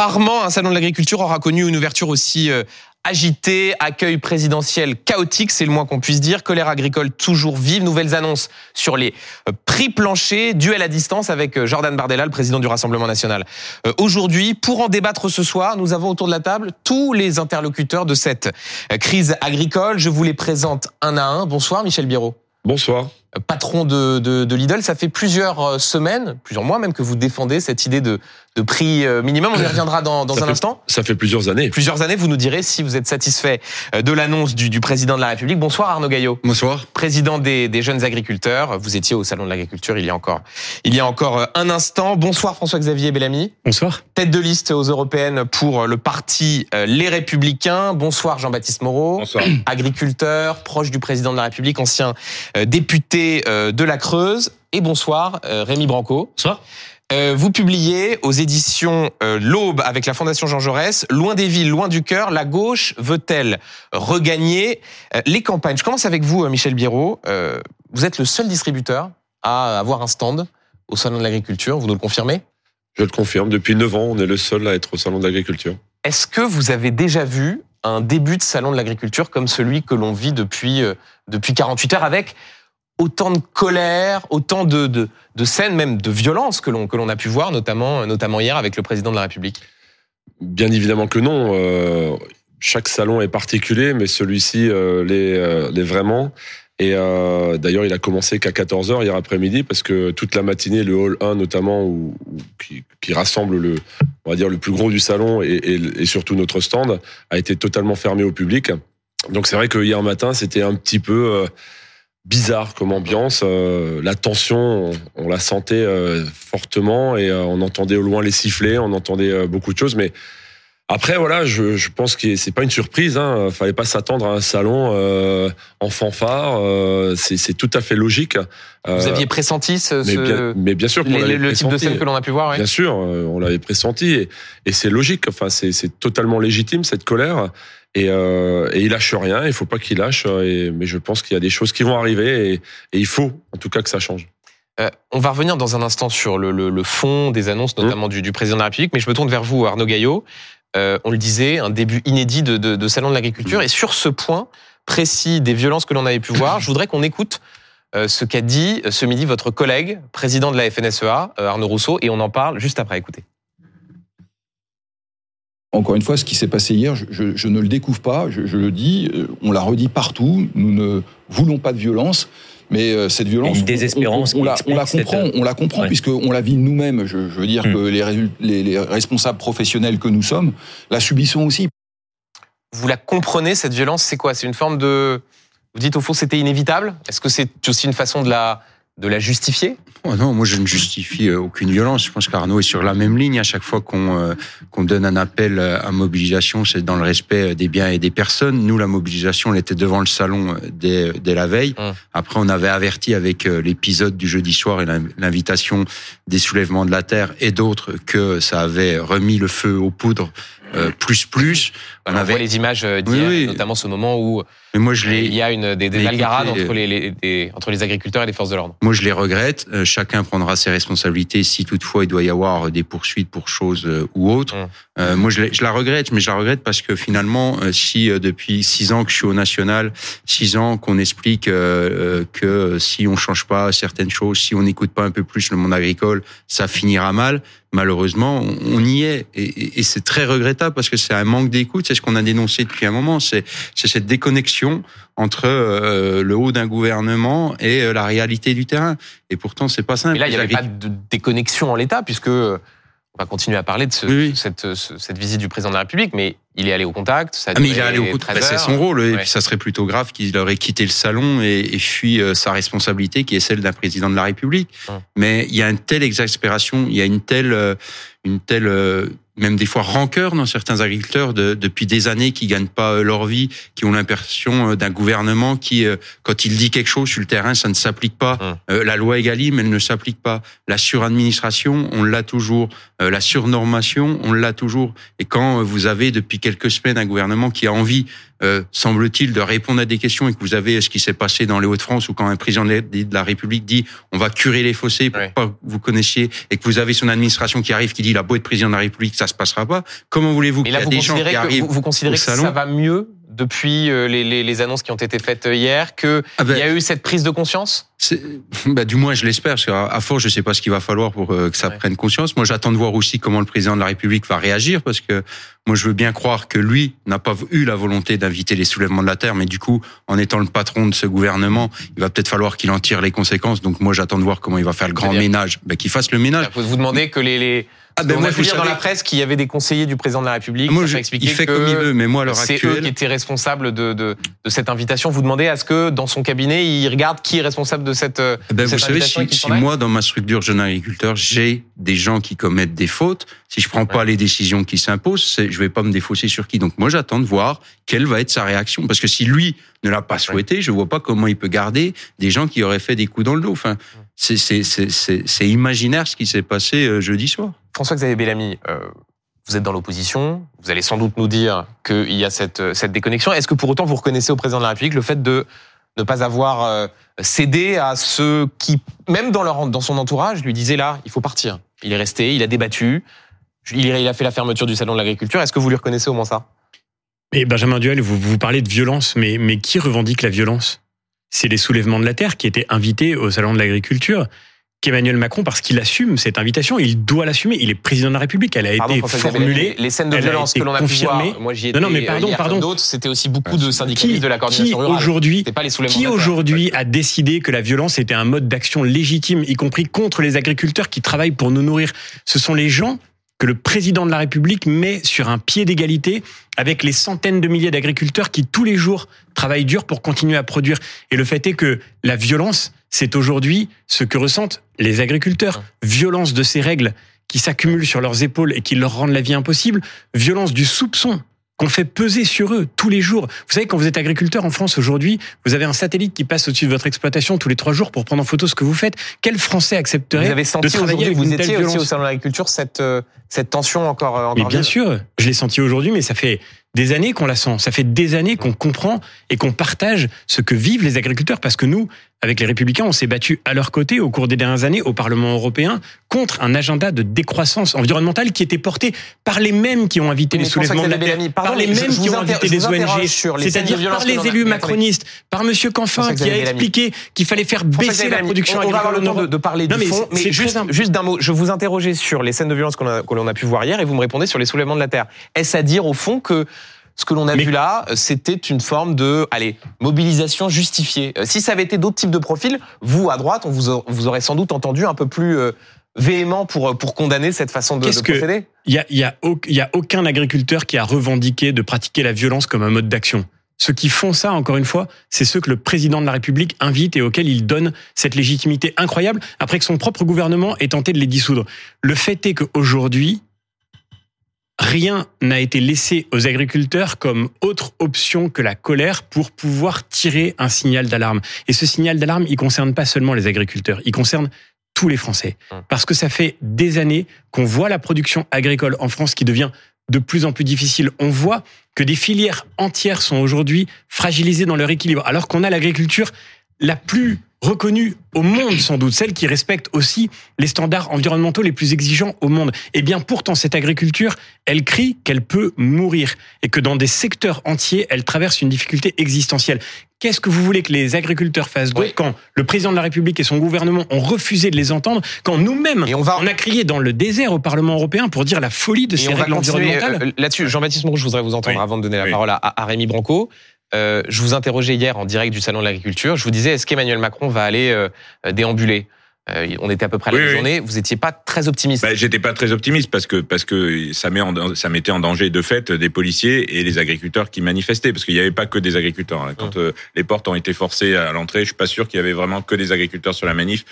Rarement un salon de l'agriculture aura connu une ouverture aussi agitée, accueil présidentiel chaotique, c'est le moins qu'on puisse dire, colère agricole toujours vive, nouvelles annonces sur les prix planchers, duel à distance avec Jordan Bardella, le président du Rassemblement National. Aujourd'hui, pour en débattre ce soir, nous avons autour de la table tous les interlocuteurs de cette crise agricole. Je vous les présente un à un. Bonsoir Michel Biro. Bonsoir. Patron de Lidl, ça fait plusieurs semaines, plusieurs mois même que vous défendez cette idée de prix minimum. On y reviendra dans un instant. Ça fait plusieurs années. Plusieurs années, vous nous direz si vous êtes satisfait de l'annonce du président de la République. Bonsoir Arnaud Gaillot. Bonsoir. Président des jeunes agriculteurs. Vous étiez au Salon de l'Agriculture il y a encore un instant. Bonsoir François-Xavier Bellamy. Bonsoir. Tête de liste aux européennes pour le parti Les Républicains. Bonsoir Jean-Baptiste Moreau. Bonsoir. Agriculteur, proche du président de la République, ancien député de la Creuse. Et bonsoir Rémi Branco. Bonsoir. Vous publiez aux éditions L'Aube avec la Fondation Jean Jaurès, Loin des villes, loin du cœur, la gauche veut-elle regagner les campagnes? Je commence avec vous Michel Biro. Vous êtes le seul distributeur à avoir un stand au Salon de l'Agriculture, vous nous le confirmez? Je le confirme, depuis 9 ans on est le seul à être au Salon de l'Agriculture. Est-ce que vous avez déjà vu un début de Salon de l'Agriculture comme celui que l'on vit depuis 48 heures avec autant de colère, autant de scènes, même de violence que l'on a pu voir, notamment hier avec le président de la République? Bien évidemment que non. Chaque salon est particulier, mais celui-ci l'est vraiment. Et d'ailleurs, il a commencé qu'à 14h hier après-midi, parce que toute la matinée, le hall 1 notamment, qui rassemble le plus gros du salon et surtout notre stand, a été totalement fermé au public. Donc c'est vrai que hier matin, c'était un petit peu... bizarre comme ambiance, la tension, on la sentait fortement et on entendait au loin les sifflets, on entendait beaucoup de choses. Mais après, voilà, je pense que c'est pas une surprise. Hein, fallait pas s'attendre à un salon en fanfare. C'est tout à fait logique. Vous aviez pressenti mais bien sûr, le type de scène que l'on a pu voir. Ouais. Bien sûr, on l'avait pressenti et c'est logique. Enfin, c'est totalement légitime cette colère. Et il lâche rien, il faut pas qu'il lâche, mais je pense qu'il y a des choses qui vont arriver et il faut en tout cas que ça change. On va revenir dans un instant sur le fond des annonces, notamment du président de la République, mais je me tourne vers vous Arnaud Gaillot. On le disait, un début inédit de Salon de l'Agriculture, et sur ce point précis des violences que l'on avait pu voir, je voudrais qu'on écoute ce qu'a dit ce midi votre collègue, président de la FNSEA, Arnaud Rousseau, et on en parle juste après, écoutez. Encore une fois, ce qui s'est passé hier, je ne le découvre pas, je le dis, on la redit partout, nous ne voulons pas de violence, mais cette violence, on la comprend, puisqu'on la vit nous-mêmes. Je veux dire que les responsables professionnels que nous sommes la subissons aussi. Vous la comprenez, cette violence, c'est quoi? C'est une forme de... Vous dites au fond c'était inévitable? Est-ce que c'est aussi une façon de la justifier? Oh non, moi je ne justifie aucune violence. Je pense qu'Arnaud est sur la même ligne. À chaque fois qu'on donne un appel à mobilisation, c'est dans le respect des biens et des personnes. Nous, la mobilisation, elle était devant le salon dès la veille. Après, on avait averti avec l'épisode du jeudi soir et l'invitation des soulèvements de la terre et d'autres que ça avait remis le feu aux poudres. Plus. On voit les images d'hier, notamment ce moment où il y a des algarades entre les agriculteurs et les forces de l'ordre. Moi, je les regrette. Chacun prendra ses responsabilités si toutefois il doit y avoir des poursuites pour choses ou autres. Moi, je la regrette, mais je la regrette parce que finalement, si depuis 6 ans que je suis au national, 6 ans qu'on explique que si on change pas certaines choses, si on n'écoute pas un peu plus le monde agricole, ça finira mal. Malheureusement, on y est et c'est très regrettable parce que c'est un manque d'écoute, c'est ce qu'on a dénoncé depuis un moment, c'est cette déconnexion entre le haut d'un gouvernement et la réalité du terrain. Et pourtant, c'est pas simple. Mais là, il n'y avait pas de déconnexion en l'état puisque on va continuer à parler de cette visite du président de la République, mais il est allé au contact. Il est allé au contact, c'est son rôle. Et puis ça serait plutôt grave qu'il aurait quitté le salon et fui sa responsabilité, qui est celle d'un président de la République. Mais il y a une telle exaspération, il y a une telle même des fois rancœur dans certains agriculteurs depuis des années qui gagnent pas leur vie, qui ont l'impression d'un gouvernement qui, quand il dit quelque chose sur le terrain, ça ne s'applique pas. La loi Egalim, elle ne s'applique pas. La suradministration, on l'a toujours. La surnormation, on l'a toujours. Et quand vous avez depuis quelques semaines un gouvernement qui a envie semble-t-il, de répondre à des questions, et que vous avez ce qui s'est passé dans les Hauts-de-France, où quand un président de la République dit on va curer les fossés pour pas que vous connaissiez, et que vous avez son administration qui arrive, qui dit la beau être président de la République, ça se passera pas. Comment voulez-vous qu'il y ait des gens qui arrivent au salon? Vous considérez que ça va mieux depuis les annonces qui ont été faites hier, qu'il y a eu cette prise de conscience? Du moins, je l'espère, parce qu'à force, je ne sais pas ce qu'il va falloir pour que ça prenne conscience. Moi, j'attends de voir aussi comment le président de la République va réagir, parce que moi, je veux bien croire que lui n'a pas eu la volonté d'inviter les soulèvements de la terre, mais du coup, en étant le patron de ce gouvernement, il va peut-être falloir qu'il en tire les conséquences. Donc moi, j'attends de voir comment il va faire le grand ménage. Qu'il fasse le ménage. Vous vous demandez que on a pu lire dans la presse qu'il y avait des conseillers du président de la République qui expliquaient que c'est eux qui étaient responsables de cette invitation. Vous demandez à ce que, dans son cabinet, il regarde qui est responsable de cette invitation. Vous savez, si moi, dans ma structure jeune agriculteur, j'ai des gens qui commettent des fautes, si je prends pas les décisions qui s'imposent, je vais pas me défausser sur qui. Donc moi, j'attends de voir quelle va être sa réaction. Parce que si lui ne l'a pas souhaité, je vois pas comment il peut garder des gens qui auraient fait des coups dans le dos. Enfin, c'est imaginaire ce qui s'est passé jeudi soir. François-Xavier Bellamy, vous êtes dans l'opposition, vous allez sans doute nous dire qu'il y a cette déconnexion. Est-ce que pour autant vous reconnaissez au président de la République le fait de ne pas avoir cédé à ceux qui, même dans son entourage, lui disaient là, il faut partir? Il est resté, il a débattu, il a fait la fermeture du Salon de l'Agriculture. Est-ce que vous lui reconnaissez au moins ça? Et Benjamin Duhamel, vous parlez de violence, mais qui revendique la violence? C'est les soulèvements de la terre qui étaient invités au Salon de l'Agriculture. Qu'Emmanuel Macron, parce qu'il assume cette invitation, il doit l'assumer. Il est président de la République. Elle a été formulée. Les scènes de violence que l'on a pu voir. Moi, j'y ai été. Hier, d'autres, c'était aussi beaucoup de syndicalistes de la coordination rurale. Qui aujourd'hui a décidé que la violence était un mode d'action légitime, y compris contre les agriculteurs qui travaillent pour nous nourrir? Ce sont les gens que le président de la République met sur un pied d'égalité avec les centaines de milliers d'agriculteurs qui, tous les jours, travaillent dur pour continuer à produire. Et le fait est que la violence, c'est aujourd'hui ce que ressentent les agriculteurs. Violence de ces règles qui s'accumulent sur leurs épaules et qui leur rendent la vie impossible. Violence du soupçon qu'on fait peser sur eux tous les jours. Vous savez, quand vous êtes agriculteur en France aujourd'hui, vous avez un satellite qui passe au-dessus de votre exploitation tous les 3 jours pour prendre en photo ce que vous faites. Quel Français accepterait de travailler avec une telle violence ? Vous avez senti aujourd'hui, vous étiez aussi au Salon de l'Agriculture, cette tension encore mais bien sûr, je l'ai senti aujourd'hui, mais ça fait des années qu'on la sent. Ça fait des années qu'on comprend et qu'on partage ce que vivent les agriculteurs, parce que nous, avec les Républicains, on s'est battu à leur côté au cours des dernières années au Parlement européen contre un agenda de décroissance environnementale qui était porté par les mêmes qui ont invité les soulèvements de la terre, par les mêmes qui ont invité des ONG, c'est-à-dire par les élus macronistes, par M. Canfin qui a expliqué qu'il fallait faire baisser la production agricole. On va avoir le temps de parler du fond, mais juste d'un mot, je vous interrogeais sur les scènes de violence qu'on a pu voir hier et vous me répondez sur les soulèvements de la terre. Est-ce à dire au fond que ce que l'on a vu là, c'était une forme de mobilisation justifiée? Si ça avait été d'autres types de profils, vous, à droite, on vous aurait sans doute entendu un peu plus véhément pour condamner cette façon de procéder. Il n'y a aucun agriculteur qui a revendiqué de pratiquer la violence comme un mode d'action. Ceux qui font ça, encore une fois, c'est ceux que le président de la République invite et auxquels il donne cette légitimité incroyable après que son propre gouvernement ait tenté de les dissoudre. Le fait est qu'aujourd'hui, rien n'a été laissé aux agriculteurs comme autre option que la colère pour pouvoir tirer un signal d'alarme. Et ce signal d'alarme, il concerne pas seulement les agriculteurs, il concerne tous les Français. Parce que ça fait des années qu'on voit la production agricole en France qui devient de plus en plus difficile. On voit que des filières entières sont aujourd'hui fragilisées dans leur équilibre, alors qu'on a l'agriculture la plus reconnue au monde, sans doute, celle qui respecte aussi les standards environnementaux les plus exigeants au monde. Et bien pourtant, cette agriculture, elle crie qu'elle peut mourir et que dans des secteurs entiers, elle traverse une difficulté existentielle. Qu'est-ce que vous voulez que les agriculteurs fassent d'autre quand le président de la République et son gouvernement ont refusé de les entendre, quand nous-mêmes, on a crié dans le désert au Parlement européen pour dire la folie de ces règles environnementales? Là-dessus, Jean-Baptiste Moreau, je voudrais vous entendre avant de donner la parole à Rémi Branco. Je vous interrogeais hier en direct du Salon de l'Agriculture. Je vous disais, est-ce qu'Emmanuel Macron va aller déambuler? On était à peu près à la journée. Vous n'étiez pas très optimiste. J'étais pas très optimiste parce que ça mettait en danger de fait des policiers et les agriculteurs qui manifestaient, parce qu'il n'y avait pas que des agriculteurs. Quand les portes ont été forcées à l'entrée, je suis pas sûr qu'il y avait vraiment que des agriculteurs sur la manif.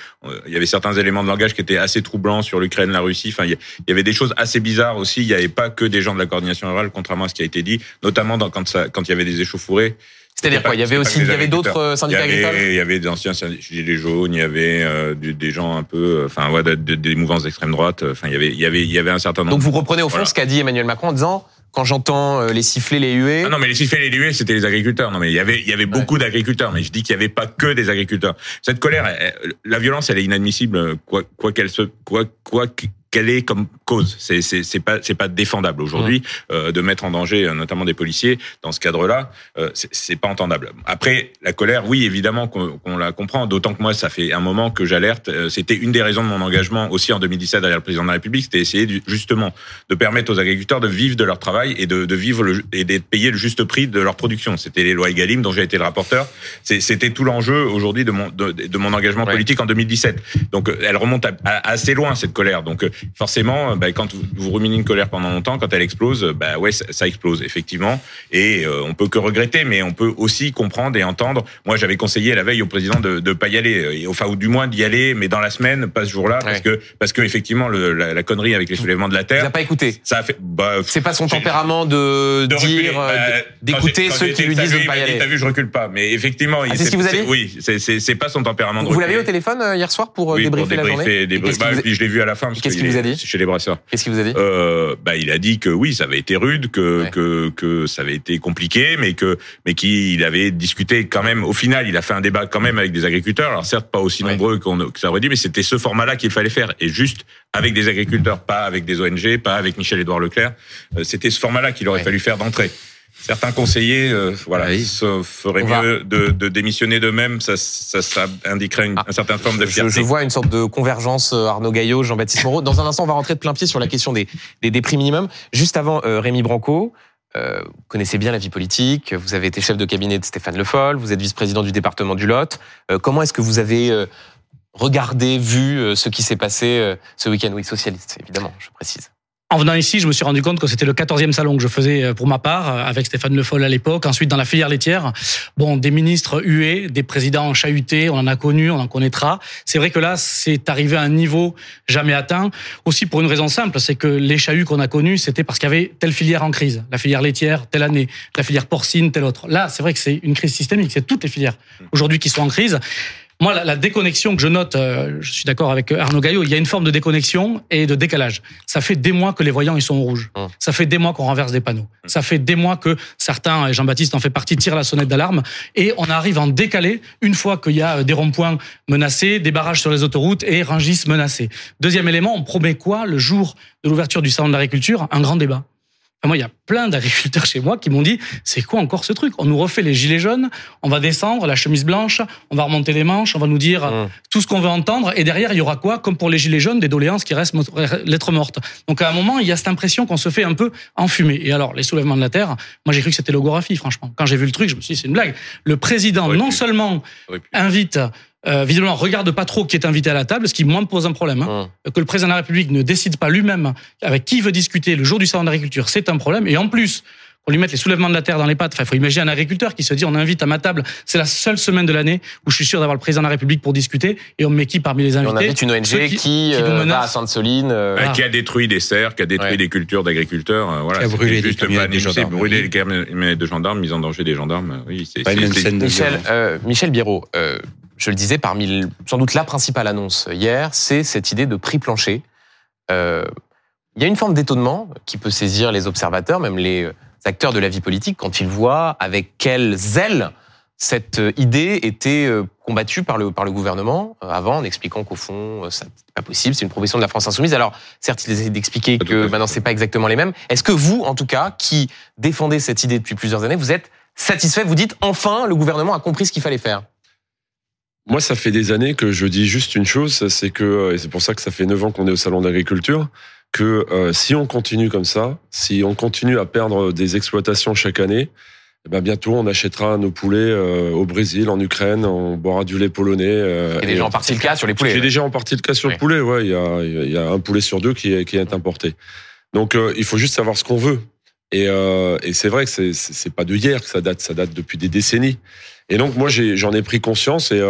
Il y avait certains éléments de langage qui étaient assez troublants sur l'Ukraine, la Russie. Enfin, il y avait des choses assez bizarres aussi. Il n'y avait pas que des gens de la coordination rurale, contrairement à ce qui a été dit, notamment quand il y avait des échauffourées. C'est-à-dire quoi? Il y avait d'autres syndicats agricoles? Il y avait des anciens gilets jaunes, il y avait des gens un peu, des mouvances d'extrême droite. Enfin, il y avait un certain nombre. Donc vous reprenez au fond ce qu'a dit Emmanuel Macron en disant Quand j'entends les sifflets, les huées... Ah non, mais les sifflets, les huées, c'était les agriculteurs. Non, mais il y avait beaucoup d'agriculteurs, mais je dis qu'il n'y avait pas que des agriculteurs. Cette colère, la violence, elle est inadmissible, quelle est comme cause. C'est pas défendable aujourd'hui de mettre en danger notamment des policiers dans ce cadre-là. C'est pas entendable. Après, la colère, oui, évidemment qu'on la comprend. D'autant que moi, ça fait un moment que j'alerte. C'était une des raisons de mon engagement aussi en 2017 derrière le président de la République, c'était essayer justement de permettre aux agriculteurs de vivre de leur travail et de vivre et d'être payés le juste prix de leur production. C'était les lois Egalim dont j'ai été le rapporteur. C'était tout l'enjeu aujourd'hui de mon engagement politique en 2017. Donc, elle remonte à assez loin cette colère. Donc forcément, quand vous ruminez une colère pendant longtemps, quand elle explose, ça explose effectivement. Et on peut que regretter, mais on peut aussi comprendre et entendre. Moi, j'avais conseillé la veille au président de pas y aller, enfin ou du moins d'y aller, mais dans la semaine, pas ce jour-là, parce que effectivement la connerie avec les soulèvements de la terre. Il n'a pas écouté. Ça a fait. C'est pas son tempérament de dire, d'écouter ceux qui lui disent de pas y aller. T'as vu, je recule pas. Mais effectivement, c'est ce que vous avez. Oui, c'est pas son tempérament. Vous l'avez au téléphone hier soir pour débriefer la journée. Je l'ai vu à la fin. Qu'est-ce qu'il vous a dit chez les brasseurs? Qu'est-ce qu'il vous a dit? Il a dit que oui, ça avait été rude, que ça avait été compliqué, mais qu'il avait discuté quand même. Au final, il a fait un débat quand même avec des agriculteurs. Alors certes, pas aussi nombreux que ça aurait dit, mais c'était ce format-là qu'il fallait faire. Et juste avec des agriculteurs, pas avec des ONG, pas avec Michel-Édouard Leclerc. C'était ce format-là qu'il aurait fallu faire d'entrée. Certains conseillers, feraient mieux de démissionner d'eux-mêmes. Ça indiquerait une certaine forme de fierté. Je vois une sorte de convergence, Arnaud Gaillot, Jean-Baptiste Moreau. Dans un instant, on va rentrer de plein pied sur la question des prix minimums. Juste avant, Rémi Branco, vous connaissez bien la vie politique. Vous avez été chef de cabinet de Stéphane Le Foll. Vous êtes vice-président du département du Lot. Comment est-ce que vous avez regardé, vu ce qui s'est passé ce week-end? Oui, socialiste, évidemment, je précise. En venant ici, je me suis rendu compte que c'était le 14e salon que je faisais pour ma part, avec Stéphane Le Foll à l'époque. Ensuite, dans la filière laitière, des ministres hués, des présidents chahutés, on en a connu, on en connaîtra. C'est vrai que là, c'est arrivé à un niveau jamais atteint. Aussi pour une raison simple, c'est que les chahuts qu'on a connus, c'était parce qu'il y avait telle filière en crise. La filière laitière, telle année. La filière porcine, telle autre. Là, c'est vrai que c'est une crise systémique. C'est toutes les filières aujourd'hui qui sont en crise. Moi, la déconnexion que je note, je suis d'accord avec Arnaud Gaillot, il y a une forme de déconnexion et de décalage. Ça fait des mois que les voyants, ils sont au rouge. Ça fait des mois qu'on renverse des panneaux. Ça fait des mois que certains, et Jean-Baptiste en fait partie, tirent la sonnette d'alarme. Et on arrive à en décaler une fois qu'il y a des ronds-points menacés, des barrages sur les autoroutes et Rungis menacés. Deuxième élément, on promet quoi le jour de l'ouverture du Salon de l'Agriculture? Un grand débat. Moi, il y a plein d'agriculteurs chez moi qui m'ont dit « C'est quoi encore ce truc ? On nous refait les gilets jaunes, on va descendre, la chemise blanche, on va remonter les manches, on va nous dire tout ce qu'on veut entendre. Et derrière, il y aura quoi ? Comme pour les gilets jaunes, des doléances qui restent lettres mortes. » Donc à un moment, il y a cette impression qu'on se fait un peu enfumer. Et alors, les soulèvements de la terre, moi j'ai cru que c'était logographie, franchement. Quand j'ai vu le truc, je me suis dit « C'est une blague. » Le président, seulement invite... visiblement, regarde pas trop qui est invité à la table, ce qui, moi, me pose un problème. Que le président de la République ne décide pas lui-même avec qui il veut discuter le jour du salon d'agriculture, c'est un problème. Et en plus, qu'on lui mette les soulèvements de la terre dans les pattes, il faut imaginer un agriculteur qui se dit « on invite à ma table, c'est la seule semaine de l'année où je suis sûr d'avoir le président de la République pour discuter, et on met qui parmi les invités ?» On invite une ONG qui va à Sainte-Soline. Qui a détruit des serres, qui a détruit des cultures d'agriculteurs. Qui a brûlé des camionnettes de gendarmes. Brûlé les camionnettes de gendarmes, mise en danger des gendarmes. Oui, Michel Biro, je le disais, parmi sans doute la principale annonce hier, c'est cette idée de prix plancher. Il y a une forme d'étonnement qui peut saisir les observateurs, même les acteurs de la vie politique, quand ils voient avec quel zèle cette idée était combattue par le gouvernement avant, en expliquant qu'au fond, ça n'était pas possible, c'est une proposition de la France insoumise. Alors, certes, ils essaient d'expliquer que maintenant, c'est pas exactement les mêmes. Est-ce que vous, en tout cas, qui défendez cette idée depuis plusieurs années, vous êtes satisfait? Vous dites, enfin, le gouvernement a compris ce qu'il fallait faire? Moi, ça fait des années que je dis juste une chose, c'est que, et c'est pour ça que ça fait 9 ans qu'on est au Salon de l'Agriculture, que si on continue comme ça, si on continue à perdre des exploitations chaque année, eh ben bientôt on achètera nos poulets au Brésil, en Ukraine, on boira du lait polonais. J'ai déjà en partie le cas sur le poulet. Ouais, il y a un poulet sur 2 qui est importé. Donc il faut juste savoir ce qu'on veut. Et c'est vrai que c'est pas de hier que ça date depuis des décennies. Et donc moi j'en ai pris conscience et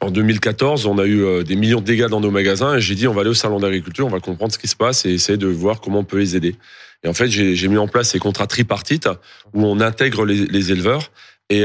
en 2014 on a eu des millions de dégâts dans nos magasins et j'ai dit on va aller au salon d'agriculture, on va comprendre ce qui se passe et essayer de voir comment on peut les aider. Et en fait j'ai mis en place ces contrats tripartites où on intègre les éleveurs Et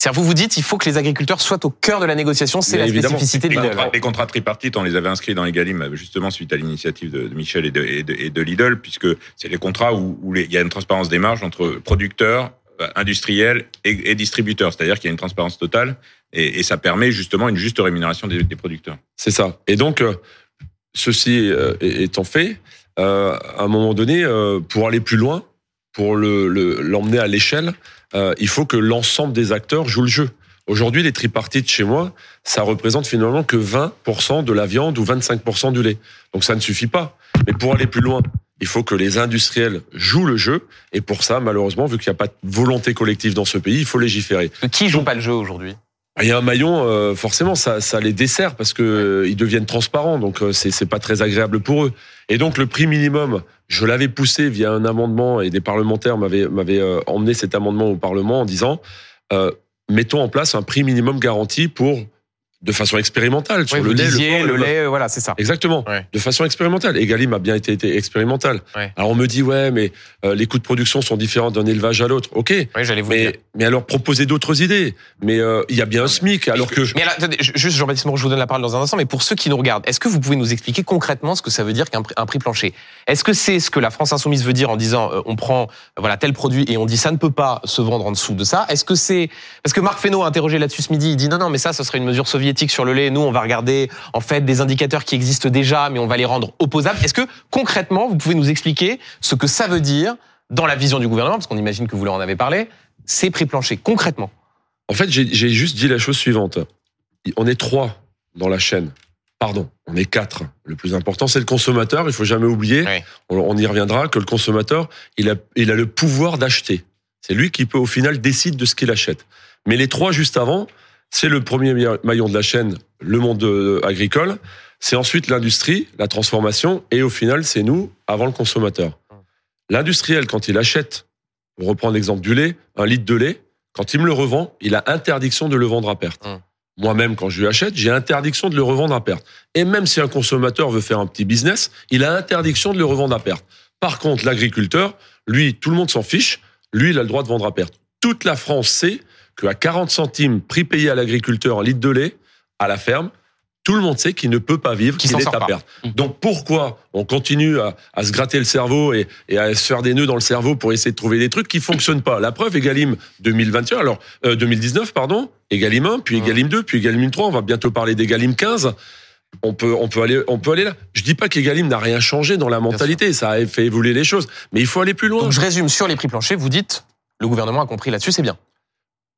c'est-à-dire, vous vous dites, il faut que les agriculteurs soient au cœur de la négociation, c'est la spécificité de Lidl. Les contrats tripartites, on les avait inscrits dans Egalim, justement, suite à l'initiative de Michel et de Lidl, puisque c'est les contrats où il y a une transparence des marges entre producteurs, industriels et distributeurs. C'est-à-dire qu'il y a une transparence totale et ça permet justement une juste rémunération des producteurs. C'est ça. Et donc, ceci étant fait, à un moment donné, pour aller plus loin, pour l'emmener à l'échelle, il faut que l'ensemble des acteurs jouent le jeu. Aujourd'hui, les tripartites chez moi, ça représente finalement que 20% de la viande ou 25% du lait. Donc ça ne suffit pas. Mais pour aller plus loin, il faut que les industriels jouent le jeu. Et pour ça, malheureusement, vu qu'il n'y a pas de volonté collective dans ce pays, il faut légiférer. Qui joue pas le jeu aujourd'hui ? Il y a un maillon, forcément, ça les dessert parce que ils deviennent transparents, donc c'est pas très agréable pour eux. Et donc le prix minimum, je l'avais poussé via un amendement et des parlementaires m'avaient emmené cet amendement au Parlement en disant mettons en place un prix minimum garanti pour de façon expérimentale sur le lait, le lait, voilà, c'est ça. Exactement. Ouais. De façon expérimentale. Egalim a bien été expérimental. Ouais. Alors on me dit mais les coûts de production sont différents d'un élevage à l'autre. OK. Ouais, j'allais vous dire. Mais alors proposer d'autres idées. Mais il y a bien un SMIC alors que Mais alors, attendez, juste Jean-Baptiste Moreau, je vous donne la parole dans un instant, mais pour ceux qui nous regardent, est-ce que vous pouvez nous expliquer concrètement ce que ça veut dire qu'un prix plancher ? Est-ce que c'est ce que la France insoumise veut dire en disant on prend tel produit et on dit ça ne peut pas se vendre en dessous de ça ? Est-ce que c'est parce que Marc Fesneau a interrogé là-dessus ce midi, il dit non mais ça serait une mesure soviétique sur le lait, nous on va regarder en fait des indicateurs qui existent déjà, mais on va les rendre opposables. Est-ce que concrètement vous pouvez nous expliquer ce que ça veut dire dans la vision du gouvernement, parce qu'on imagine que vous leur en avez parlé, ces prix planchers concrètement ? En fait, j'ai juste dit la chose suivante. On est trois dans la chaîne. Pardon, on est quatre. Le plus important, c'est le consommateur. Il faut jamais oublier. Oui. On y reviendra que le consommateur, il a le pouvoir d'acheter. C'est lui qui peut au final décider de ce qu'il achète. Mais les trois juste avant. C'est le premier maillon de la chaîne, le monde agricole. C'est ensuite l'industrie, la transformation, et au final, c'est nous, avant le consommateur. L'industriel, quand il achète, on reprend l'exemple du lait, un litre de lait, quand il me le revend, il a interdiction de le vendre à perte. Moi-même, quand je lui achète, j'ai interdiction de le revendre à perte. Et même si un consommateur veut faire un petit business, il a interdiction de le revendre à perte. Par contre, l'agriculteur, lui, tout le monde s'en fiche, lui, il a le droit de vendre à perte. Toute la France sait qu'à 40 centimes, prix payé à l'agriculteur, un litre de lait, à la ferme, tout le monde sait qu'il ne peut pas vivre, qu'il est à perte. Donc pourquoi on continue à se gratter le cerveau et à se faire des nœuds dans le cerveau pour essayer de trouver des trucs qui ne fonctionnent pas ? La preuve, Egalim 2019, pardon, Egalim 1, puis Egalim 2, puis Egalim 3, on va bientôt parler d'Egalim 15. On peut aller là. Je dis pas qu'Egalim n'a rien changé dans la mentalité, ça a fait évoluer les choses, mais il faut aller plus loin. Donc je résume, sur les prix planchers, vous dites, le gouvernement a compris là-dessus, c'est bien.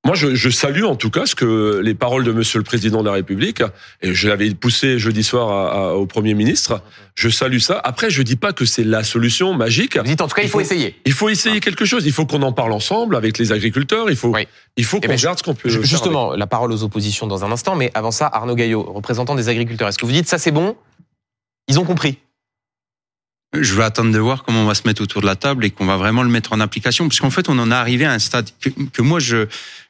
Moi, je salue en tout cas ce que les paroles de Monsieur le Président de la République, et je l'avais poussé jeudi soir au Premier ministre, je salue ça. Après, je dis pas que c'est la solution magique. Vous dites en tout cas, il faut essayer. Il faut essayer quelque chose. Il faut qu'on en parle ensemble avec les agriculteurs. Il faut qu'on regarde ce qu'on peut faire. Justement, la parole aux oppositions dans un instant, mais avant ça, Arnaud Gaillot, représentant des agriculteurs. Est-ce que vous dites ça c'est bon ? Ils ont compris ? Je vais attendre de voir comment on va se mettre autour de la table et qu'on va vraiment le mettre en application. Parce qu'en fait, on en est arrivé à un stade que moi, je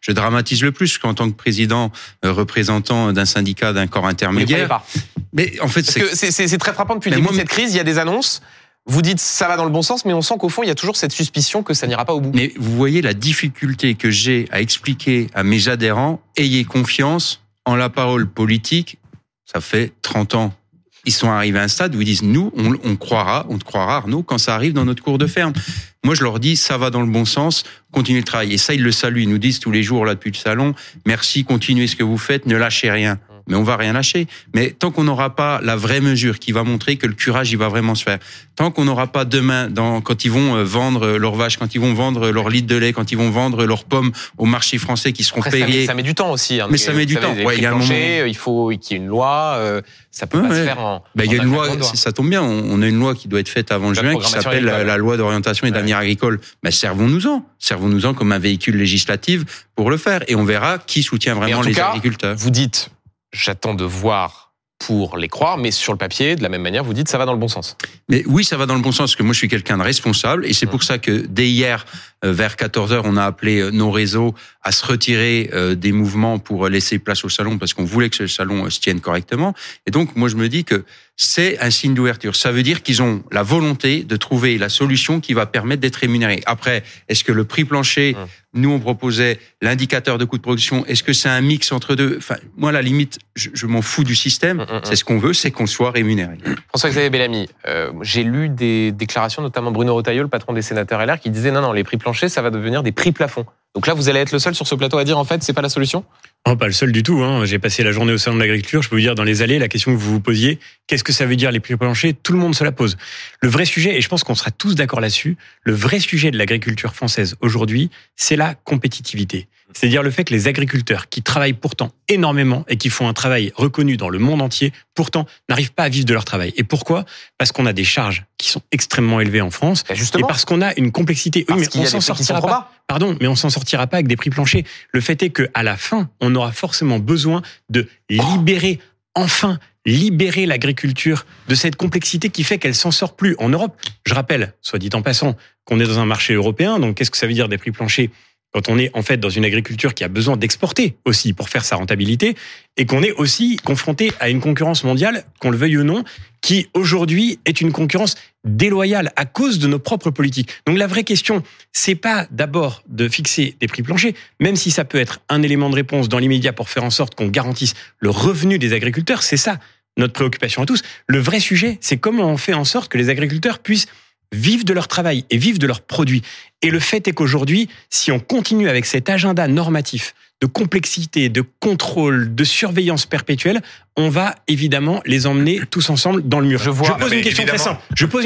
dramatise le plus qu'en tant que président, représentant d'un syndicat, d'un corps intermédiaire. Vous ne les prenez pas. Mais en fait, c'est très frappant depuis le début de cette crise. Il y a des annonces. Vous dites ça va dans le bon sens, mais on sent qu'au fond, il y a toujours cette suspicion que ça n'ira pas au bout. Mais vous voyez la difficulté que j'ai à expliquer à mes adhérents, ayez confiance en la parole politique. Ça fait 30 ans. Ils sont arrivés à un stade où ils disent « Nous, on te croira, Arnaud, quand ça arrive dans notre cours de ferme. » Moi, je leur dis « Ça va dans le bon sens, continuez le travail. » Et ça, ils le saluent. Ils nous disent tous les jours, là, depuis le salon, « Merci, continuez ce que vous faites, ne lâchez rien. » Mais on va rien lâcher. Mais tant qu'on n'aura pas la vraie mesure qui va montrer que le curage, il va vraiment se faire, tant qu'on n'aura pas demain, quand ils vont vendre leurs vaches, quand ils vont vendre leurs litres de lait, quand ils vont vendre leurs pommes au marché français qui seront payés. Ça met du temps aussi. Hein, mais ça met du temps. Il y a un moment. Il faut qu'il y ait une loi. Ça peut pas se faire en. Il y a une loi. Ça tombe bien. On a une loi qui doit être faite avant juin qui s'appelle la loi d'orientation et d'avenir agricole. Mais servons-nous-en. Servons-nous-en comme un véhicule législatif pour le faire. Et on verra qui soutient vraiment les agriculteurs. Vous dites. J'attends de voir pour les croire, mais sur le papier, de la même manière, vous dites ça va dans le bon sens. Mais oui, ça va dans le bon sens, parce que moi je suis quelqu'un de responsable, et c'est pour ça que dès hier, vers 14h, on a appelé nos réseaux à se retirer des mouvements pour laisser place au salon, parce qu'on voulait que le salon se tienne correctement. Et donc, moi, je me dis que c'est un signe d'ouverture. Ça veut dire qu'ils ont la volonté de trouver la solution qui va permettre d'être rémunéré. Après, est-ce que le prix plancher, nous, on proposait l'indicateur de coût de production, est-ce que c'est un mix entre deux? Enfin, moi, à la limite, je m'en fous du système. C'est ce qu'on veut, c'est qu'on soit rémunéré. François-Xavier Bellamy, j'ai lu des déclarations, notamment Bruno Retailleau, le patron des sénateurs LR, qui disait non, les prix planchers, ça va devenir des prix plafonds. Donc là, vous allez être le seul sur ce plateau à dire, en fait, c'est pas la solution? Non, pas le seul du tout. J'ai passé la journée au Salon de l'Agriculture. Je peux vous dire, dans les allées, la question que vous vous posiez, qu'est-ce que ça veut dire les prix planchers? Tout le monde se la pose. Le vrai sujet, et je pense qu'on sera tous d'accord là-dessus, le vrai sujet de l'agriculture française aujourd'hui, c'est la compétitivité. C'est-à-dire le fait que les agriculteurs qui travaillent pourtant énormément et qui font un travail reconnu dans le monde entier, pourtant n'arrivent pas à vivre de leur travail. Et pourquoi? Parce qu'on a des charges qui sont extrêmement élevées en France. Justement. Et parce qu'on a une complexité. Parce mais on s'en sortira pas. Pardon, mais on s'en sortira pas avec des prix planchers. Le fait est qu'à la fin, on aura forcément besoin de libérer, libérer l'agriculture de cette complexité qui fait qu'elle s'en sort plus en Europe. Je rappelle, soit dit en passant, qu'on est dans un marché européen, donc qu'est-ce que ça veut dire des prix planchers quand on est en fait dans une agriculture qui a besoin d'exporter aussi pour faire sa rentabilité et qu'on est aussi confronté à une concurrence mondiale, qu'on le veuille ou non, qui aujourd'hui est une concurrence déloyale à cause de nos propres politiques. Donc la vraie question, c'est pas d'abord de fixer des prix planchers, même si ça peut être un élément de réponse dans l'immédiat pour faire en sorte qu'on garantisse le revenu des agriculteurs, c'est ça notre préoccupation à tous. Le vrai sujet, c'est comment on fait en sorte que les agriculteurs puissent vivent de leur travail et vivent de leurs produits. Et le fait est qu'aujourd'hui, si on continue avec cet agenda normatif de complexité, de contrôle, de surveillance perpétuelle, on va évidemment les emmener tous ensemble dans le mur. Je pose une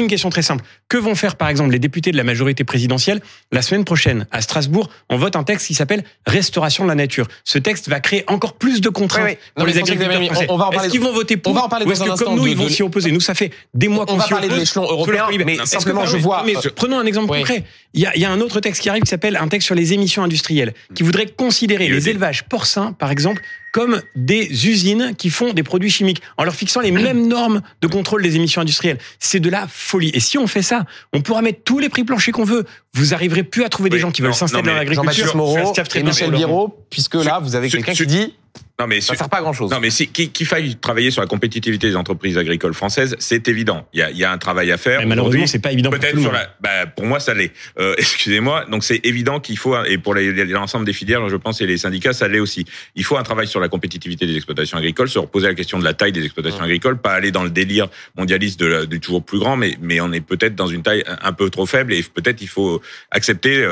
question très simple. Que vont faire par exemple les députés de la majorité présidentielle la semaine prochaine à Strasbourg? On vote un texte qui s'appelle Restauration de la nature. Ce texte va créer encore plus de contraintes pour les agriculteurs français. Est-ce qu'ils vont voter pour? On va en parler. Ou est-ce que comme nous, ils vont s'y opposer? Nous, ça fait des mois qu'on s'y oppose. On va parler de l'échelon européen, mais simplement je vois... Prenons un exemple concret. Il y a un autre texte qui arrive qui s'appelle un texte sur les émissions industrielles, qui voudrait considérer les élevages porcins, par exemple, comme des usines qui font des produits chimiques, en leur fixant les mêmes normes de contrôle des émissions industrielles. C'est de la folie. Et si on fait ça, on pourra mettre tous les prix planchers qu'on veut. Vous n'arriverez plus à trouver des gens qui veulent s'installer dans l'agriculture. Jean-Baptiste Moreau et Michel Biro, puisque là, vous avez quelqu'un qui dit... Non mais ça ne sert pas à grand chose. Non mais qu'il faille travailler sur la compétitivité des entreprises agricoles françaises, c'est évident. Il y a un travail à faire. Mais malheureusement, c'est pas évident pour tout le monde. Pour moi, ça l'est. Excusez-moi. Donc c'est évident qu'il faut, et pour l'ensemble des filières, je pense, et les syndicats, ça l'est aussi. Il faut un travail sur la compétitivité des exploitations agricoles, se reposer à la question de la taille des exploitations agricoles, pas aller dans le délire mondialiste du toujours plus grand, mais on est peut-être dans une taille un peu trop faible et peut-être il faut accepter,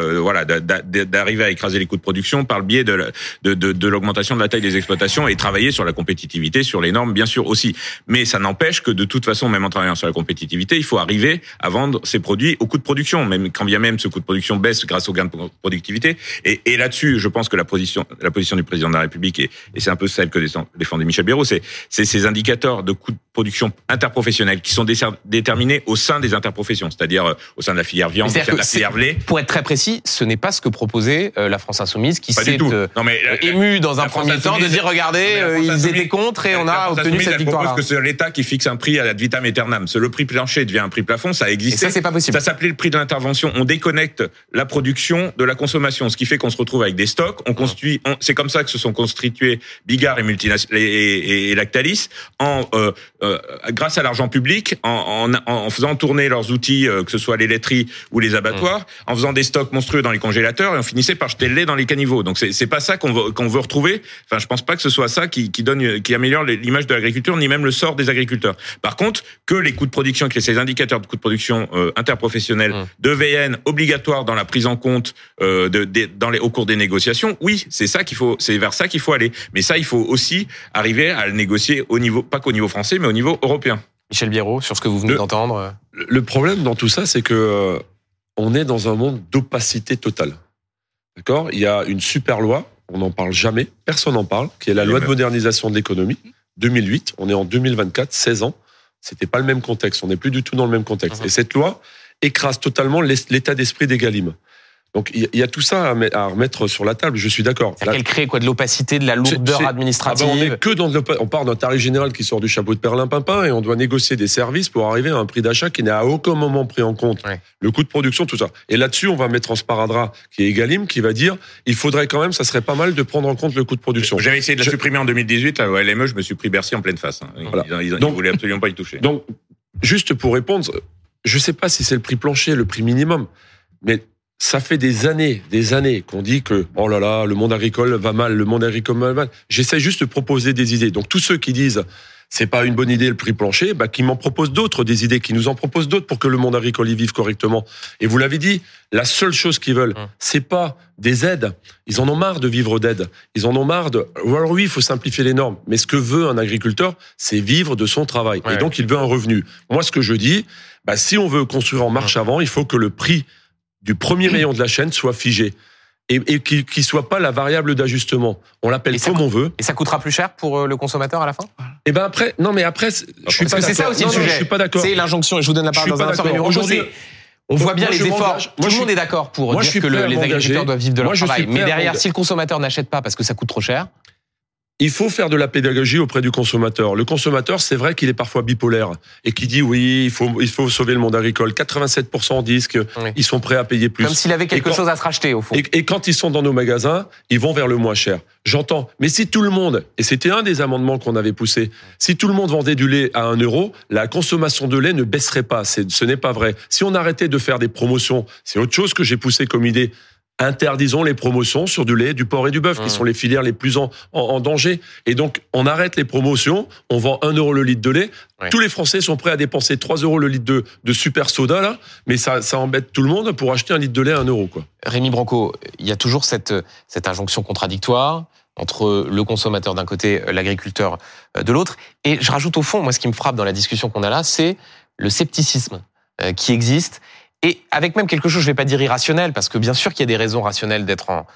d'arriver à écraser les coûts de production par le biais de l'augmentation de la taille des exploitations. Et travailler sur la compétitivité, sur les normes, bien sûr aussi. Mais ça n'empêche que de toute façon, même en travaillant sur la compétitivité, il faut arriver à vendre ses produits au coût de production, même quand bien même ce coût de production baisse grâce au gain de productivité. Et là-dessus, je pense que la position du président de la République, et c'est un peu celle que défendait Michel Biro, c'est ces indicateurs de coût de production interprofessionnels qui sont déterminés au sein des interprofessions, c'est-à-dire au sein de la filière viande, au sein de la filière blé. Pour être très précis, ce n'est pas ce que proposait la France Insoumise, qui s'est émue dans un premier temps de dire, regardez, ils étaient contre et on a obtenu cette victoire-là. Je propose que c'est l'État qui fixe un prix à ad vitam aeternam. Le prix plancher devient un prix plafond, ça existait. Et ça, c'est pas possible. Ça s'appelait le prix de l'intervention. On déconnecte la production de la consommation, ce qui fait qu'on se retrouve avec des stocks. C'est comme ça que se sont constitués Bigard et Lactalis grâce à l'argent public, en faisant tourner leurs outils, que ce soit les laiteries ou les abattoirs, en faisant des stocks monstrueux dans les congélateurs, et on finissait par jeter le lait dans les caniveaux. Donc c'est pas ça qu'on veut retrouver. Enfin, je pense pas que ce soit ça qui améliore l'image de l'agriculture, ni même le sort des agriculteurs. Par contre, que les coûts de production, que ces indicateurs de coûts de production interprofessionnels de VN obligatoires dans la prise en compte au cours des négociations, oui, c'est vers ça qu'il faut aller. Mais ça, il faut aussi arriver à le négocier pas qu'au niveau français, mais au niveau européen. Michel Biro, sur ce que vous venez d'entendre. Le problème dans tout ça, c'est que on est dans un monde d'opacité totale. D'accord ? Il y a une super loi. On n'en parle jamais, personne n'en parle, qui est la loi de modernisation de l'économie, 2008. On est en 2024, 16 ans. C'était pas le même contexte. On n'est plus du tout dans le même contexte. Et cette loi écrase totalement l'état d'esprit d'Egalim. Donc il y a tout ça à remettre sur la table, je suis d'accord. Ça qu'elle crée quoi, de l'opacité, de la lourdeur administrative. Ah ben on est que dans on part d'un tarif général qui sort du chapeau de Perlimpinpin et on doit négocier des services pour arriver à un prix d'achat qui n'a à aucun moment pris en compte le coût de production, tout ça. Et là-dessus, on va mettre en sparadrap qui est Egalim, qui va dire il faudrait quand même, ça serait pas mal de prendre en compte le coût de production. J'avais essayé de la supprimer en 2018, là, au LME, je me suis pris Bercy en pleine face. Voilà. Ils voulaient absolument pas y toucher. Donc, juste pour répondre, je sais pas si c'est le prix plancher, le prix minimum, mais ça fait des années qu'on dit que oh là là, le monde agricole va mal, le monde agricole va mal. J'essaie juste de proposer des idées. Donc tous ceux qui disent c'est pas une bonne idée le prix plancher, bah qu'ils m'en proposent d'autres, des idées, qu'ils nous en proposent d'autres pour que le monde agricole y vive correctement. Et vous l'avez dit, la seule chose qu'ils veulent, c'est pas des aides. Ils en ont marre de vivre d'aides. Ils en ont marre de. Alors oui, il faut simplifier les normes. Mais ce que veut un agriculteur, c'est vivre de son travail. Ouais, et donc il veut un revenu. Moi, ce que je dis, bah si on veut construire en marche avant, il faut que le prix du premier rayon de la chaîne soit figé et qui ne soit pas la variable d'ajustement. On l'appelle comme on veut. Et ça coûtera plus cher pour le consommateur à la fin ? Et ben après, non mais après, je suis pas d'accord. C'est ça aussi le sujet. Je suis pas d'accord. C'est l'injonction. Je vous donne la parole dans un instant. Aujourd'hui, on voit bien les efforts. Tout le monde est d'accord pour dire que les agriculteurs doivent vivre de leur travail. Mais derrière, si le consommateur n'achète pas parce que ça coûte trop cher. Il faut faire de la pédagogie auprès du consommateur. Le consommateur, c'est vrai qu'il est parfois bipolaire et qui dit oui, il faut sauver le monde agricole. 87% disent qu'ils sont prêts à payer plus. Comme s'il avait quelque chose à se racheter, au fond. Et quand ils sont dans nos magasins, ils vont vers le moins cher. J'entends. Mais si tout le monde, et c'était un des amendements qu'on avait poussé, si tout le monde vendait du lait à 1 €, la consommation de lait ne baisserait pas. Ce n'est pas vrai. Si on arrêtait de faire des promotions, c'est autre chose que j'ai poussé comme idée. Interdisons les promotions sur du lait, du porc et du bœuf, qui sont les filières les plus en danger. Et donc, on arrête les promotions, on vend 1 € le litre de lait. Ouais. Tous les Français sont prêts à dépenser 3 € le litre de super soda, là, mais ça embête tout le monde pour acheter un litre de lait à 1 €, quoi. Rémi Branco, il y a toujours cette injonction contradictoire entre le consommateur d'un côté, l'agriculteur de l'autre. Et je rajoute au fond, moi, ce qui me frappe dans la discussion qu'on a là, c'est le scepticisme qui existe. Et avec même quelque chose, je ne vais pas dire irrationnel, parce que bien sûr qu'il y a des raisons rationnelles d'être en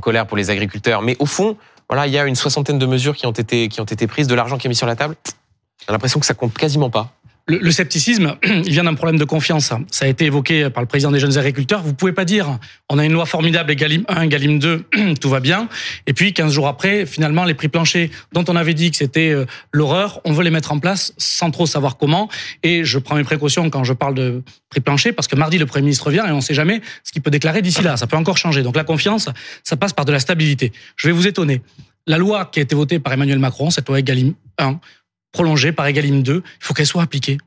colère pour les agriculteurs, mais au fond, voilà, il y a une soixantaine de mesures qui ont été prises, de l'argent qui est mis sur la table. J'ai l'impression que ça compte quasiment pas. Le scepticisme, il vient d'un problème de confiance. Ça a été évoqué par le président des jeunes agriculteurs. Vous ne pouvez pas dire, on a une loi formidable, Egalim 1, Egalim 2, tout va bien. Et puis, 15 jours après, finalement, les prix planchers dont on avait dit que c'était l'horreur, on veut les mettre en place sans trop savoir comment. Et je prends mes précautions quand je parle de prix plancher, parce que mardi, le Premier ministre revient et on ne sait jamais ce qu'il peut déclarer d'ici là. Ça peut encore changer. Donc la confiance, ça passe par de la stabilité. Je vais vous étonner. La loi qui a été votée par Emmanuel Macron, cette loi Egalim 1, prolongée par Egalim 2, il faut qu'elle soit appliquée.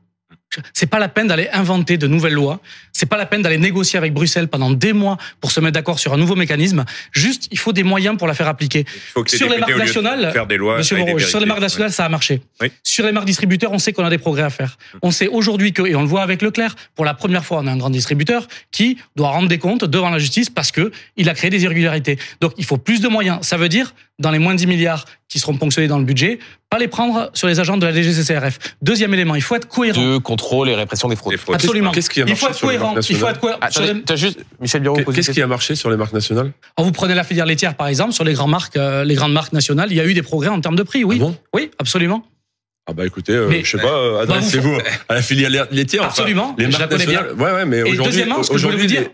C'est pas la peine d'aller inventer de nouvelles lois, c'est pas la peine d'aller négocier avec Bruxelles pendant des mois pour se mettre d'accord sur un nouveau mécanisme, juste il faut des moyens pour la faire appliquer. Sur les marques nationales, ça a marché. Oui. Sur les marques distributeurs, on sait qu'on a des progrès à faire. On sait aujourd'hui que, et on le voit avec Leclerc, pour la première fois on a un grand distributeur qui doit rendre des comptes devant la justice parce que il a créé des irrégularités. Donc il faut plus de moyens, ça veut dire dans les moins de 10 milliards qui seront ponctionnés dans le budget, pas les prendre sur les agents de la DGCCRF. Deuxième élément, il faut être cohérent. De contrôle et répression des fraudes. Absolument. Qu'est-ce qui a marché sur les marques nationales ? Il faut être cohérent. Michel Biro, qu'est-ce qui a marché sur les marques nationales ? Vous prenez la filière laitière par exemple, sur les grandes marques nationales, il y a eu des progrès en termes de prix, oui. Ah bon ? Oui, absolument. Ah bah écoutez, je sais pas, adressez-vous à la filière laitière. Absolument, enfin, les marques nationales. Ouais, mais aujourd'hui,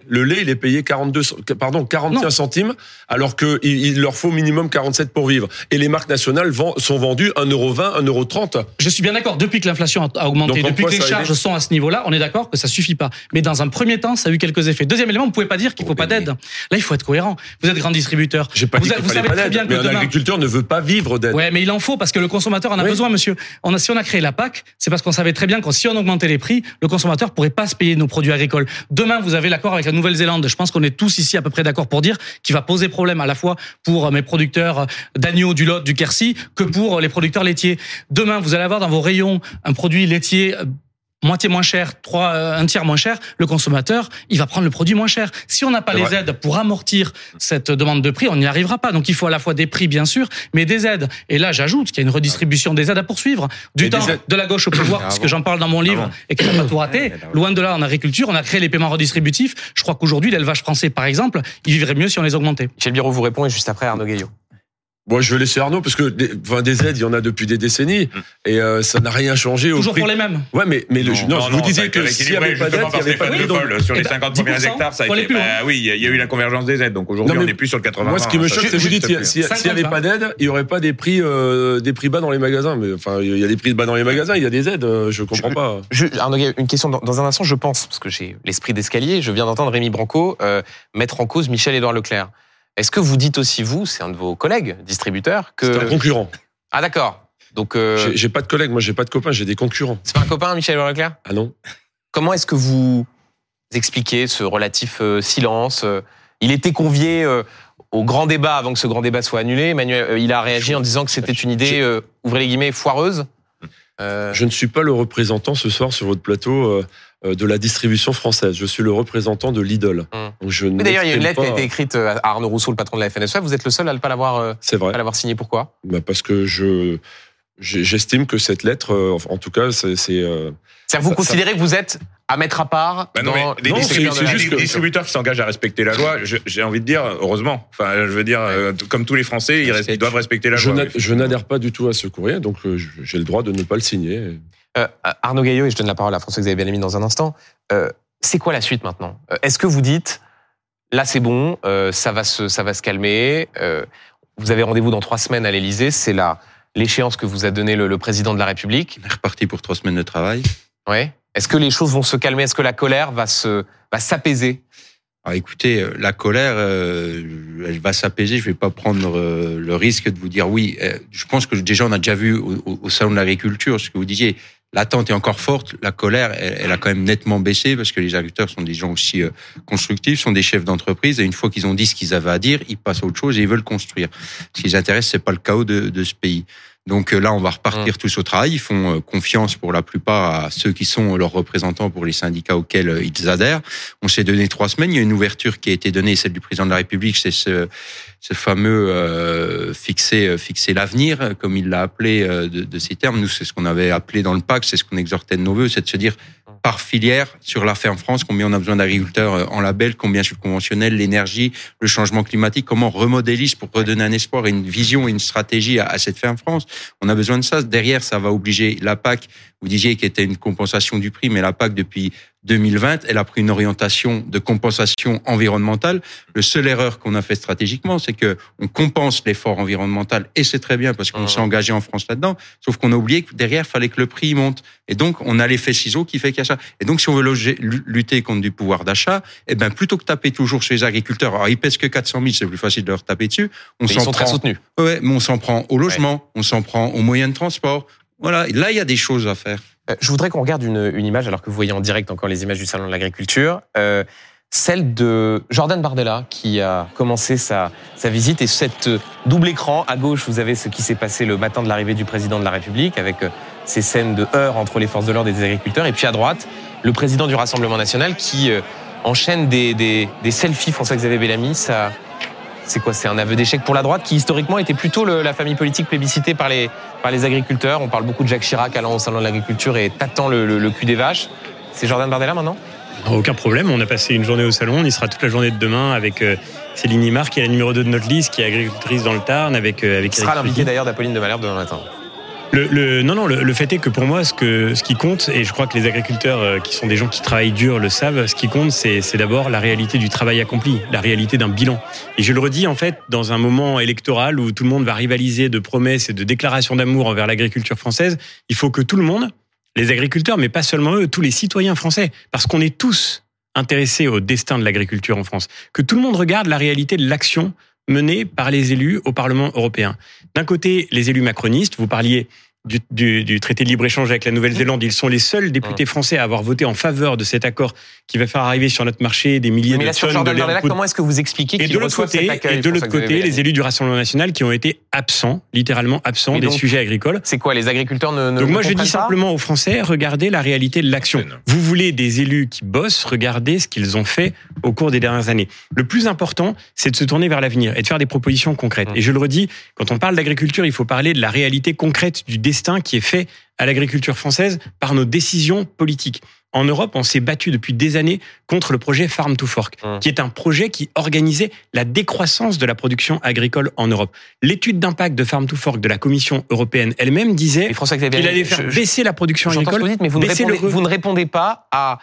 le lait, il est payé 41 centimes, alors qu'il leur faut au minimum 47 pour vivre. Et les marques nationales sont vendues 1,20 €, 1,30 €. Je suis bien d'accord, depuis que l'inflation a augmenté, donc, depuis que les charges sont à ce niveau-là, on est d'accord que ça suffit pas. Mais dans un premier temps, ça a eu quelques effets. Deuxième élément, vous ne pouvez pas dire qu'il ne faut pas d'aide. Là, il faut être cohérent. Vous êtes grand distributeur. Vous savez très bien que demain, l'agriculteur ne veut pas vivre d'aide. Ouais, mais il en faut parce que le consommateur en a besoin, monsieur. Si on a créé la PAC, c'est parce qu'on savait très bien que si on augmentait les prix, le consommateur pourrait pas se payer nos produits agricoles. Demain, vous avez l'accord avec la Nouvelle-Zélande. Je pense qu'on est tous ici à peu près d'accord pour dire qu'il va poser problème à la fois pour mes producteurs d'agneaux, du Lot, du Quercy, que pour les producteurs laitiers. Demain, vous allez avoir dans vos rayons un produit laitier moitié moins cher, un tiers moins cher, le consommateur, il va prendre le produit moins cher. Si on n'a pas les aides pour amortir cette demande de prix, on n'y arrivera pas. Donc il faut à la fois des prix, bien sûr, mais des aides. Et là, j'ajoute qu'il y a une redistribution des aides à poursuivre. De la gauche au pouvoir, parce que j'en parle dans mon livre et qu'on n'a pas tout raté. Loin de là, en agriculture, on a créé les paiements redistributifs. Je crois qu'aujourd'hui, l'élevage français, par exemple, il vivrait mieux si on les augmentait. Michel Biro vous répond et juste après, Arnaud Gaillot. Bon, je vais laisser Arnaud, parce que des aides, il y en a depuis des décennies, et ça n'a rien changé. Toujours pour les mêmes. Ouais, mais je vous disais que s'il n'y avait pas d'aide, il n'y avait pas de donc, sur les 50 premiers hectares, ça a été. Oui, il y a eu la convergence des aides, donc aujourd'hui, on n'est plus sur le 80. Moi, ce qui me choque, c'est que je dis, s'il n'y avait pas d'aide, il n'y aurait pas des prix bas dans les magasins. Mais enfin, il y a des prix bas dans les magasins, il y a des aides, je ne comprends pas. Arnaud, il y a une question dans un instant, je pense, parce que j'ai l'esprit d'escalier, je viens d'entendre Rémi Branco mettre en cause Michel-Édouard Leclerc. Est-ce que vous dites aussi, vous, c'est un de vos collègues distributeurs, que... C'est un concurrent. Ah d'accord. Donc j'ai pas de collègues, moi j'ai pas de copains, j'ai des concurrents. C'est pas un copain, Michel-Édouard Leclerc ? Ah non. Comment est-ce que vous expliquez ce relatif silence ? Il était convié au grand débat avant que ce grand débat soit annulé. Emmanuel, il a réagi en disant que c'était une idée, ouvrez les guillemets, foireuse. Je ne suis pas le représentant ce soir sur votre plateau de la distribution française. Je suis le représentant de Lidl. Donc mais d'ailleurs, il y a une lettre qui a été écrite à Arnaud Rousseau, le patron de la FNSEA. Vous êtes le seul à ne pas l'avoir signée. Pourquoi ? Bah parce que j'estime que cette lettre, en tout cas, c'est... C'est-à-dire vous considérez que vous êtes à mettre à part des distributeurs qui s'engagent à respecter la loi, j'ai envie de dire, heureusement. Enfin, je veux dire, comme tous les Français, ils doivent respecter la loi. Je n'adhère pas du tout à ce courrier, donc j'ai le droit de ne pas le signer. Arnaud Gaillot, et je donne la parole à François-Xavier Bellamy dans un instant. C'est quoi la suite maintenant ? Est-ce que vous dites, là c'est bon, ça va se calmer, vous avez rendez-vous dans 3 semaines à l'Élysée, c'est l'échéance que vous a donnée le président de la République. On est reparti pour 3 semaines de travail. Ouais. Est-ce que les choses vont se calmer ? Est-ce que la colère va s'apaiser ? Alors écoutez, la colère, elle va s'apaiser. Je ne vais pas prendre le risque de vous dire oui. Je pense que déjà, on a déjà vu au Salon de l'Agriculture ce que vous disiez. L'attente est encore forte. La colère, elle a quand même nettement baissé parce que les agriculteurs sont des gens aussi constructifs, sont des chefs d'entreprise. Et une fois qu'ils ont dit ce qu'ils avaient à dire, ils passent à autre chose et ils veulent construire. Ce qui les intéresse, c'est pas le chaos de ce pays. Donc là, on va repartir tous au travail. Ils font confiance pour la plupart à ceux qui sont leurs représentants pour les syndicats auxquels ils adhèrent. On s'est donné 3 semaines. Il y a une ouverture qui a été donnée, celle du président de la République. C'est ce fameux fixer l'avenir, comme il l'a appelé de ses termes. Nous, c'est ce qu'on avait appelé dans le PAC, c'est ce qu'on exhortait de nos voeux, c'est de se dire par filière, sur la ferme France, combien on a besoin d'agriculteurs en label, combien sur le conventionnel, l'énergie, le changement climatique, comment on remodélise pour redonner un espoir, une vision, une stratégie à cette ferme France. On a besoin de ça. Derrière, ça va obliger la PAC. Vous disiez qu'il y était une compensation du prix, mais la PAC, depuis 2020, elle a pris une orientation de compensation environnementale. Le seul erreur qu'on a fait stratégiquement, c'est que on compense l'effort environnemental, et c'est très bien parce qu'on s'est engagé en France là-dedans, sauf qu'on a oublié que derrière, il fallait que le prix monte. Et donc, on a l'effet ciseau qui fait qu'il y a ça. Et donc, si on veut lutter contre du pouvoir d'achat, eh ben, plutôt que taper toujours sur les agriculteurs, alors ils pèsent que 400 000, c'est plus facile de leur taper dessus. Ils sont très soutenus. Ouais, mais on s'en prend au logement, on s'en prend aux moyens de transport. Voilà, et là, il y a des choses à faire. Je voudrais qu'on regarde une image, alors que vous voyez en direct encore les images du Salon de l'Agriculture, celle de Jordan Bardella, qui a commencé sa visite. Et cette double écran, à gauche, vous avez ce qui s'est passé le matin de l'arrivée du président de la République, avec ces scènes de heurts entre les forces de l'ordre et des agriculteurs. Et puis à droite, le président du Rassemblement National, qui enchaîne des selfies. François-Xavier Bellamy, ça... C'est quoi ? C'est un aveu d'échec pour la droite qui, historiquement, était plutôt la famille politique plébiscitée par les agriculteurs. On parle beaucoup de Jacques Chirac allant au Salon de l'Agriculture et tâtant le cul des vaches. C'est Jordan Bardella maintenant ? Aucun problème. On a passé une journée au Salon. On y sera toute la journée de demain avec Céline Imar, qui est la numéro 2 de notre liste, qui est agricultrice dans le Tarn. Avec sera l'invité d'ailleurs d'Apolline de Malherbe demain matin. Le fait est que pour moi, ce qui compte, et je crois que les agriculteurs qui sont des gens qui travaillent dur le savent, ce qui compte, c'est d'abord la réalité du travail accompli, la réalité d'un bilan. Et je le redis, en fait, dans un moment électoral où tout le monde va rivaliser de promesses et de déclarations d'amour envers l'agriculture française, il faut que tout le monde, les agriculteurs, mais pas seulement eux, tous les citoyens français, parce qu'on est tous intéressés au destin de l'agriculture en France, que tout le monde regarde la réalité de l'action menée par les élus au Parlement européen. D'un côté, les élus macronistes, vous parliez du traité de libre-échange avec la Nouvelle-Zélande, ils sont les seuls députés français à avoir voté en faveur de cet accord qui va faire arriver sur notre marché des milliers de tonnes de lait. Comment est-ce que vous expliquez qu'ils reçoivent cet accueil ? Et de l'autre côté, les élus du Rassemblement National qui ont été absents, littéralement absents des sujets agricoles. C'est quoi, les agriculteurs ne comprennent pas ? Donc moi je dis simplement aux Français, regardez la réalité de l'action. Vous voulez des élus qui bossent, regardez ce qu'ils ont fait au cours des dernières années. Le plus important, c'est de se tourner vers l'avenir et de faire des propositions concrètes. Et je le redis, quand on parle d'agriculture, il faut parler de la réalité concrète du destin qui est fait à l'agriculture française par nos décisions politiques. En Europe, on s'est battu depuis des années contre le projet Farm to Fork, qui est un projet qui organisait la décroissance de la production agricole en Europe. L'étude d'impact de Farm to Fork de la Commission européenne elle-même disait qu'il allait faire baisser la production agricole. J'entends ce que vous dites, mais vous ne répondez pas à...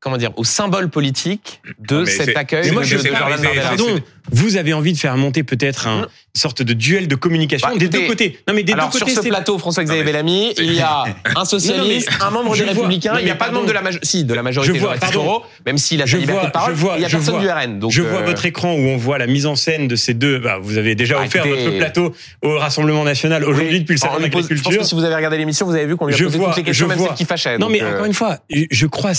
Comment dire, au symbole politique de cet accueil. Moi, je sais pas, pardon, vous avez envie de faire monter peut-être une sorte de duel de communication des deux côtés. Non, mais des deux côtés. Sur ce plateau, François-Xavier Bellamy, il y a un socialiste, un membre des Républicains, il n'y a pas de membre de la majorité. Si, de la majorité, Jean-Baptiste Moreau, même s'il a sa liberté de parole, il n'y a personne du RN. Je vois votre écran où on voit la mise en scène de ces deux. Vous avez déjà offert votre plateau au Rassemblement National aujourd'hui depuis le Salon de l'Agriculture. Je pense que si vous avez regardé l'émission, vous avez vu qu'on lui a posé toutes les questions, même celles qui fâchaient. Non, mais encore une fois, je crois,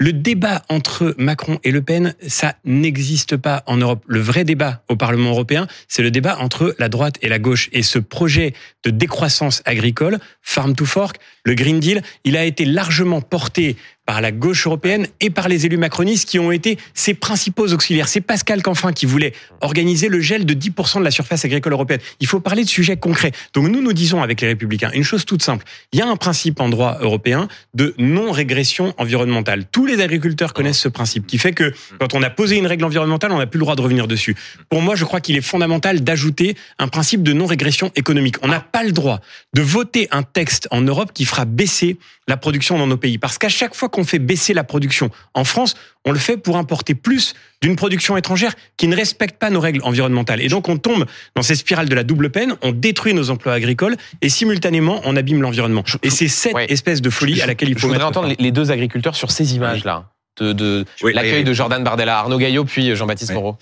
le débat entre Macron et Le Pen, ça n'existe pas en Europe. Le vrai débat au Parlement européen, c'est le débat entre la droite et la gauche. Et ce projet de décroissance agricole, Farm to Fork, le Green Deal, il a été largement porté par la gauche européenne et par les élus macronistes qui ont été ses principaux auxiliaires. C'est Pascal Canfin qui voulait organiser le gel de 10% de la surface agricole européenne. Il faut parler de sujets concrets. Donc nous disons avec les Républicains une chose toute simple. Il y a un principe en droit européen de non-régression environnementale. Tous les agriculteurs connaissent ce principe qui fait que quand on a posé une règle environnementale, on n'a plus le droit de revenir dessus. Pour moi, je crois qu'il est fondamental d'ajouter un principe de non-régression économique. On n'a pas le droit de voter un texte en Europe qui fera baisser la production dans nos pays. Parce qu'à chaque fois qu'on fait baisser la production en France, on le fait pour importer plus d'une production étrangère qui ne respecte pas nos règles environnementales. Et donc on tombe dans cette spirale de la double peine, on détruit nos emplois agricoles et simultanément on abîme l'environnement. Et c'est cette espèce de folie à laquelle il faut... Je voudrais entendre les deux agriculteurs sur ces images-là, l'accueil de Jordan Bardella, Arnaud Gaillot puis Jean-Baptiste Moreau.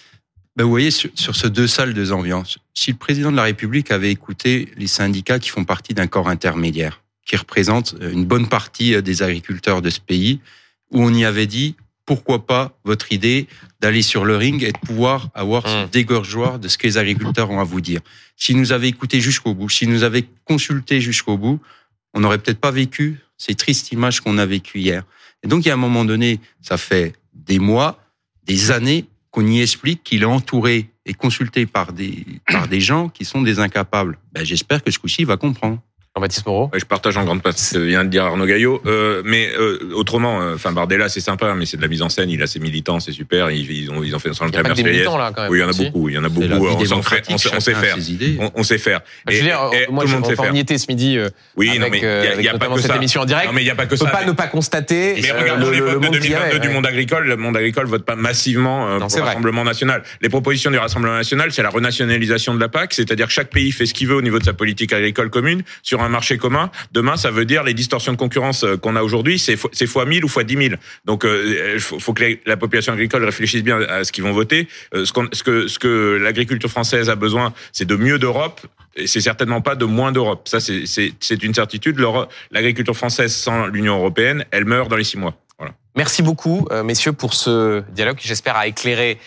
Ben vous voyez, sur ce deux salles, deux ambiances, si le président de la République avait écouté les syndicats qui font partie d'un corps intermédiaire, qui représente une bonne partie des agriculteurs de ce pays, où on y avait dit, pourquoi pas votre idée d'aller sur le ring et de pouvoir avoir ce dégorgeoir de ce que les agriculteurs ont à vous dire. S'ils nous avaient écoutés jusqu'au bout, s'ils nous avaient consultés jusqu'au bout, on n'aurait peut-être pas vécu ces tristes images qu'on a vécues hier. Et donc, il y a un moment donné, ça fait des mois, des années, qu'on y explique qu'il est entouré et consulté par des gens qui sont des incapables. Ben, j'espère que ce coup-ci, il va comprendre. Jean-Baptiste Moreau. Je partage en grande partie ce que vient de dire Arnaud Gaillot. Autrement, Bardella, c'est sympa, mais c'est de la mise en scène. Il a ses militants, c'est super. Ils ont fait ensemble la Marseillaise. Oui, il y en a beaucoup. Il y en a beaucoup. On sait faire. Je veux dire, moi, on y était ce midi. Oui, non, mais il n'y a pas que cette émission en direct. Non, mais il n'y a pas que ça. On ne peut pas ne pas constater. Mais regardons les votes de 2022 du monde agricole. Le monde agricole vote pas massivement pour le Rassemblement National. Les propositions du Rassemblement National, c'est la renationalisation de la PAC, c'est-à-dire que chaque pays fait ce qu'il veut au niveau de sa politique agricole commune sur un marché commun. Demain, ça veut dire les distorsions de concurrence qu'on a aujourd'hui, c'est fois 1000 ou fois 10 000. Donc, faut que la population agricole réfléchisse bien à ce qu'ils vont voter. Ce que l'agriculture française a besoin, c'est de mieux d'Europe. Et c'est certainement pas de moins d'Europe. Ça, c'est une certitude. L'agriculture française sans l'Union européenne, elle meurt dans les 6 mois. Voilà. Merci beaucoup, messieurs, pour ce dialogue qui, j'espère, a éclairé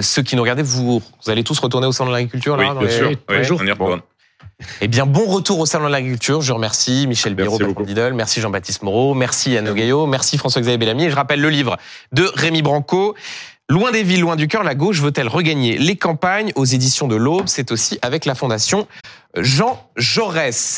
ceux qui nous regardaient. Vous allez tous retourner au Salon de l'Agriculture, là? Oui, bien sûr. On y retourne. Eh bien, bon retour au Salon de l'Agriculture. Je remercie Michel Biro, patron de Lidl. Merci Jean-Baptiste Moreau. Merci Arnaud Gaillot. Merci François-Xavier Bellamy. Et je rappelle le livre de Rémi Branco. Loin des villes, loin du cœur, la gauche veut-elle regagner les campagnes aux éditions de L'Aube? C'est aussi avec la Fondation Jean Jaurès.